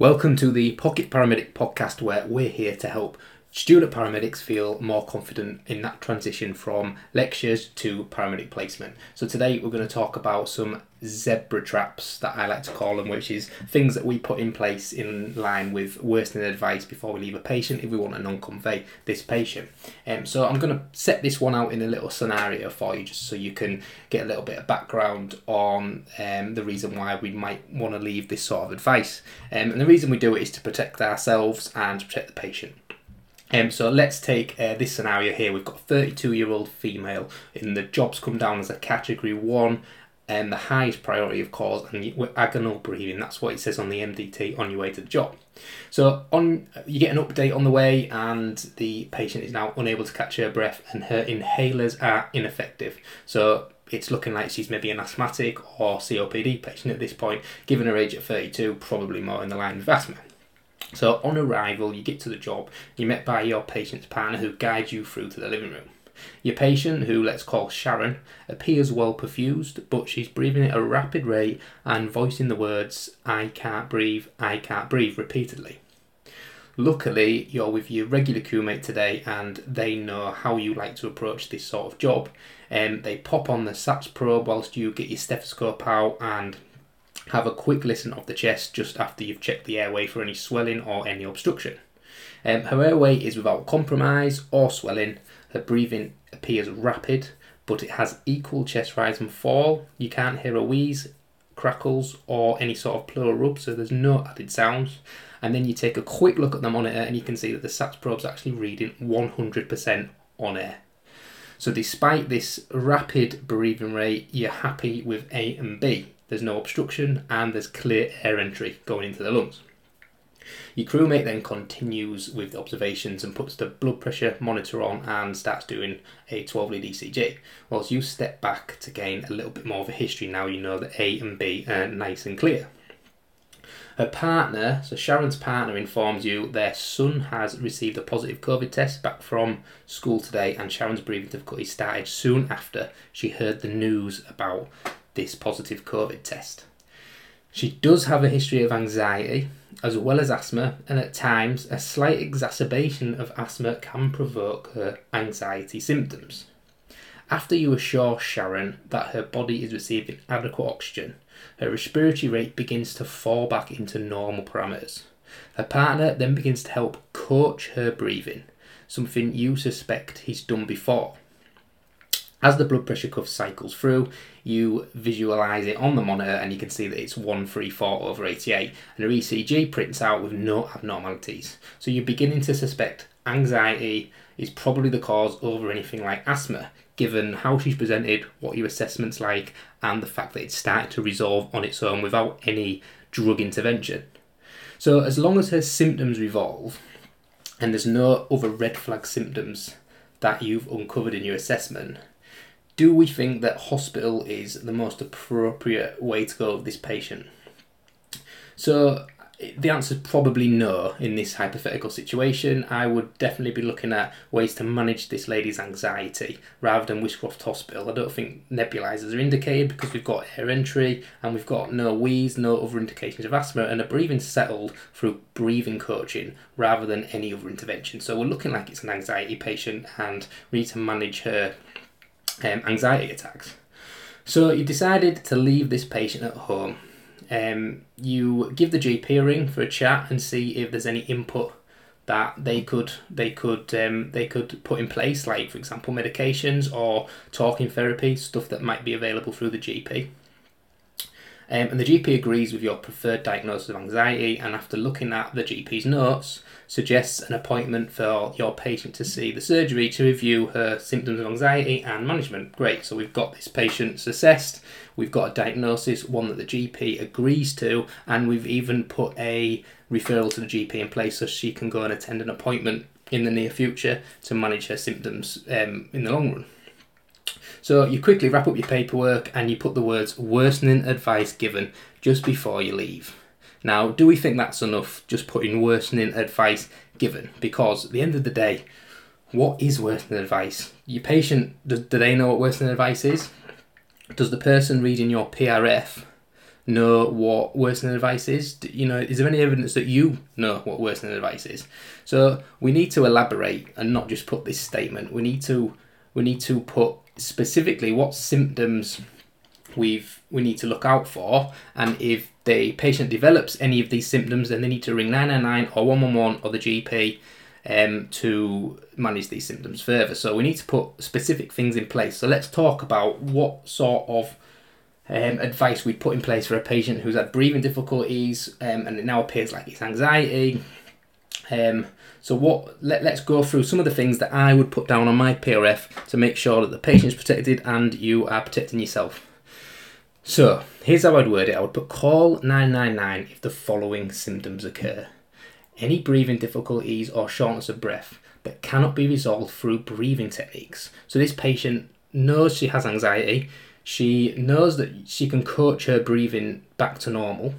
Welcome to the Pocket Paramedic Podcast, where we're here to help student paramedics feel more confident in that transition from lectures to paramedic placement. So today we're going to talk about some zebra traps that I like to call them, which is things that we put in place in line with worsening advice before we leave a patient if we want to non-convey this patient. So I'm going to set this one out in a little scenario for you, just so you can get a little bit of background on the reason why we might want to leave this sort of advice. And the reason we do it is to protect ourselves and to protect the patient. So let's take this scenario here. We've got a 32-year-old female, and the job's come down as a category 1, and the highest priority of course, and agonal breathing. That's what it says on the MDT on your way to the job. So you get an update on the way, and the patient is now unable to catch her breath, and her inhalers are ineffective. So it's looking like she's maybe an asthmatic or COPD patient at this point, given her age at 32, probably more in the line of asthma. So on arrival, you get to the job, you're met by your patient's partner who guides you through to the living room. Your patient, who let's call Sharon, appears well perfused, but she's breathing at a rapid rate and voicing the words, I can't breathe, repeatedly. Luckily, you're with your regular crewmate today and they know how you like to approach this sort of job. They pop on the SATS probe whilst you get your stethoscope out and have a quick listen of the chest just after you've checked the airway for any swelling or any obstruction. Her airway is without compromise or swelling. Her breathing appears rapid, but it has equal chest rise and fall. You can't hear a wheeze, crackles, or any sort of pleural rub, so there's no added sounds. And then you take a quick look at the monitor and you can see that the SATS probe's actually reading 100% on air. So despite this rapid breathing rate, you're happy with A and B. There's no obstruction and there's clear air entry going into the lungs. Your crewmate then continues with the observations and puts the blood pressure monitor on and starts doing a 12-lead ECG, whilst you step back to gain a little bit more of a history now you know that A and B are nice and clear. Her partner, so Sharon's partner, informs you their son has received a positive COVID test back from school today, and Sharon's breathing difficulties started soon after she heard the news about this positive COVID test. She does have a history of anxiety as well as asthma, and at times a slight exacerbation of asthma can provoke her anxiety symptoms. After you assure Sharon that her body is receiving adequate oxygen, her respiratory rate begins to fall back into normal parameters. Her partner then begins to help coach her breathing, something you suspect he's done before. As the blood pressure cuff cycles through, you visualise it on the monitor and you can see that it's 134/88, and her ECG prints out with no abnormalities. So you're beginning to suspect anxiety is probably the cause over anything like asthma, given how she's presented, what your assessment's like, and the fact that it's started to resolve on its own without any drug intervention. So as long as her symptoms resolve, and there's no other red flag symptoms that you've uncovered in your assessment, do we think that hospital is the most appropriate way to go with this patient? So the answer is probably no in this hypothetical situation. I would definitely be looking at ways to manage this lady's anxiety rather than Whishcroft Hospital. I don't think nebulizers are indicated because we've got air entry and we've got no wheeze, no other indications of asthma, and a breathing settled through breathing coaching rather than any other intervention. So we're looking like it's an anxiety patient and we need to manage her anxiety attacks. So you decided to leave this patient at home. You give the GP a ring for a chat and see if there's any input that they could put in place, like for example medications or talking therapy, stuff that might be available through the GP. And the GP agrees with your preferred diagnosis of anxiety, and after looking at the GP's notes, suggests an appointment for your patient to see the surgery to review her symptoms of anxiety and management. Great, so we've got this patient's assessed, we've got a diagnosis, one that the GP agrees to, and we've even put a referral to the GP in place so she can go and attend an appointment in the near future to manage her symptoms in the long run. So you quickly wrap up your paperwork and you put the words worsening advice given just before you leave. Now, do we think that's enough, just putting worsening advice given? Because at the end of the day, what is worsening advice? Your patient, do they know what worsening advice is? Does the person reading your PRF know what worsening advice is? You know, is there any evidence that you know what worsening advice is? So we need to elaborate and not just put this statement. We need to put specifically what symptoms we need to look out for, and if the patient develops any of these symptoms, then they need to ring 999 or 111 or the GP to manage these symptoms further. So we need to put specific things in place. So let's talk about what sort of advice we put in place for a patient who's had breathing difficulties and it now appears like it's anxiety. So let's go through some of the things that I would put down on my PRF to make sure that the patient's protected and you are protecting yourself. So here's how I'd word it. I would put call 999 if the following symptoms occur. Any breathing difficulties or shortness of breath that cannot be resolved through breathing techniques. So this patient knows she has anxiety. She knows that she can coach her breathing back to normal,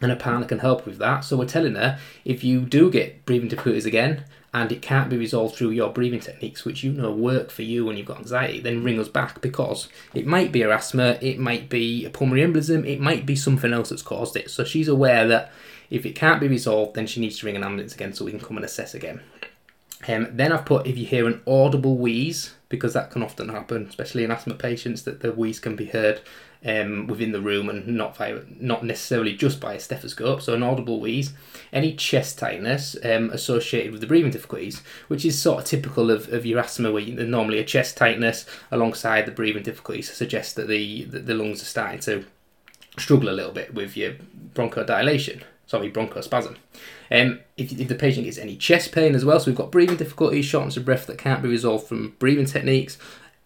and her partner can help with that. So we're telling her, if you do get breathing difficulties again and it can't be resolved through your breathing techniques, which you know work for you when you've got anxiety, then ring us back, because it might be her asthma, it might be a pulmonary embolism, it might be something else that's caused it. So she's aware that if it can't be resolved, then she needs to ring an ambulance again so we can come and assess again. Then I've put if you hear an audible wheeze, because that can often happen, especially in asthma patients, that the wheeze can be heard within the room and not necessarily just by a stethoscope. So an audible wheeze, any chest tightness associated with the breathing difficulties, which is sort of typical of your asthma, where normally a chest tightness alongside the breathing difficulties suggests that the lungs are starting to struggle a little bit with your bronchospasm. If the patient gets any chest pain as well, so we've got breathing difficulties, shortness of breath that can't be resolved from breathing techniques,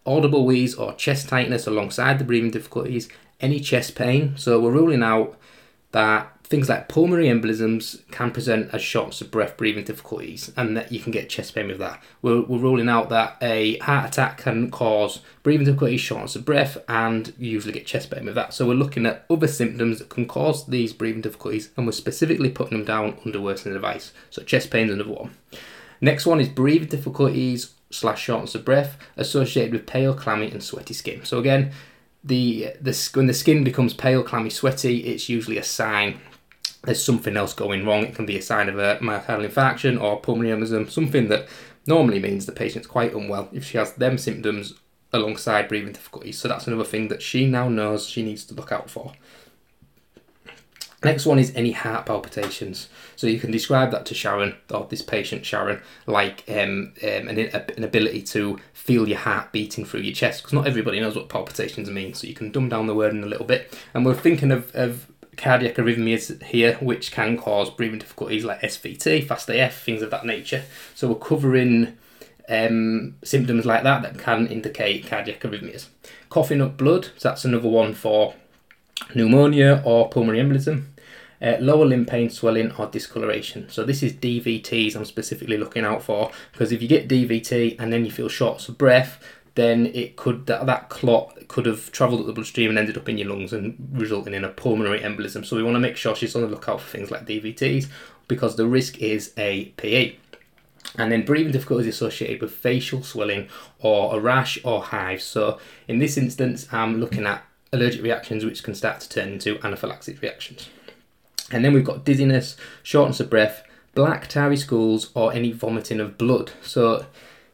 audible wheeze or chest tightness alongside the breathing difficulties, any chest pain. So we're ruling out that things like pulmonary embolisms can present as shortness of breath breathing difficulties, and that you can get chest pain with that. We're ruling out that a heart attack can cause breathing difficulties, shortness of breath, and you usually get chest pain with that. So we're looking at other symptoms that can cause these breathing difficulties, and we're specifically putting them down under worsening advice. So chest pain is another one. Next one is breathing difficulties / shortness of breath associated with pale, clammy and sweaty skin. So again, when the skin becomes pale, clammy, sweaty, it's usually a sign there's something else going wrong. It can be a sign of a myocardial infarction or pulmonary embolism, something that normally means the patient's quite unwell if she has them symptoms alongside breathing difficulties. So that's another thing that she now knows she needs to look out for. Next one is any heart palpitations. So you can describe that to Sharon, or this patient Sharon, like an ability to feel your heart beating through your chest, because not everybody knows what palpitations mean. So you can dumb down the word in a little bit. And we're thinking of cardiac arrhythmias here, which can cause breathing difficulties like SVT, fast AF, things of that nature. So we're covering symptoms like that can indicate cardiac arrhythmias. Coughing up blood, so that's another one for pneumonia or pulmonary embolism. Lower limb pain, swelling or discoloration. So this is DVTs I'm specifically looking out for, because if you get DVT and then you feel short of breath, then it could that clot could have travelled up the bloodstream and ended up in your lungs and resulting in a pulmonary embolism. So we want to make sure she's on the lookout for things like DVTs, because the risk is a PE. And then breathing difficulties associated with facial swelling or a rash or hives. So in this instance, I'm looking at allergic reactions, which can start to turn into anaphylactic reactions. And then we've got dizziness, shortness of breath, black tarry stools, or any vomiting of blood. So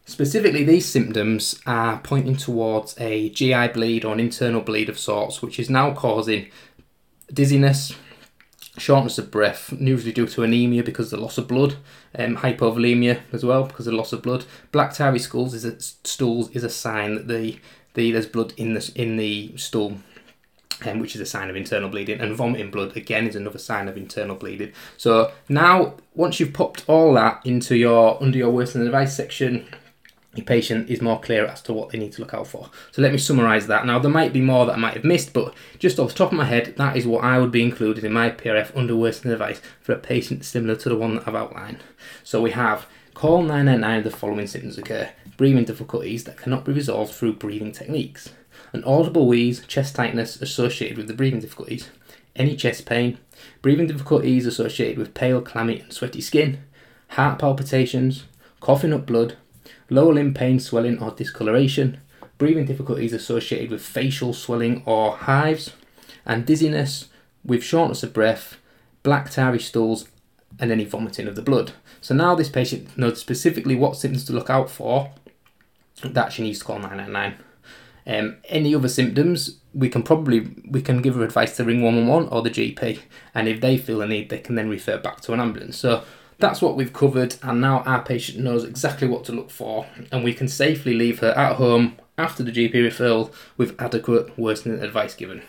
specifically, these symptoms are pointing towards a GI bleed or an internal bleed of sorts, which is now causing dizziness, shortness of breath, usually due to anemia because of the loss of blood, hypovolemia as well because of the loss of blood. Black tarry stools is a sign that there's blood in the stool, which is a sign of internal bleeding, and vomiting blood again is another sign of internal bleeding. So now, once you've popped all that into your under your worsening advice section, your patient is more clear as to what they need to look out for. So let me summarise that. Now, there might be more that I might have missed, but just off the top of my head, that is what I would be including in my PRF under worsening advice for a patient similar to the one that I've outlined. So we have call 999 if the following symptoms occur. Breathing difficulties that cannot be resolved through breathing techniques. An audible wheeze, chest tightness associated with the breathing difficulties. Any chest pain. Breathing difficulties associated with pale, clammy and sweaty skin. Heart palpitations. Coughing up blood. Lower limb pain, swelling or discoloration, breathing difficulties associated with facial swelling or hives, and dizziness, with shortness of breath, black tarry stools, and any vomiting of the blood. So now this patient knows specifically what symptoms to look out for, that she needs to call 999. Any other symptoms, we can give her advice to ring 111 or the GP, and if they feel the need, they can then refer back to an ambulance. So that's what we've covered, and now our patient knows exactly what to look for, and we can safely leave her at home after the GP referral with adequate worsening advice given.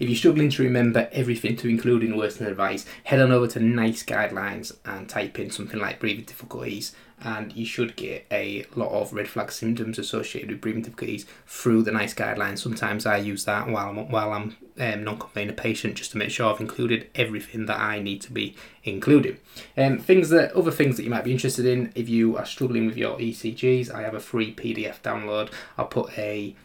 If you're struggling to remember everything to include in worsening advice, head on over to NICE guidelines and type in something like breathing difficulties, and you should get a lot of red flag symptoms associated with breathing difficulties through the NICE guidelines. Sometimes I use that while I'm non-conveying a patient, just to make sure I've included everything that I need to be including. Other things that you might be interested in, if you are struggling with your ECGs, I have a free PDF download. I'll put a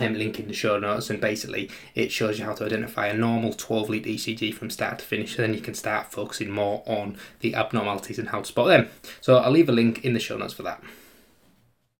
link in the show notes, and basically it shows you how to identify a normal 12-lead ECG from start to finish, and then you can start focusing more on the abnormalities and how to spot them. So I'll leave a link in the show notes for that.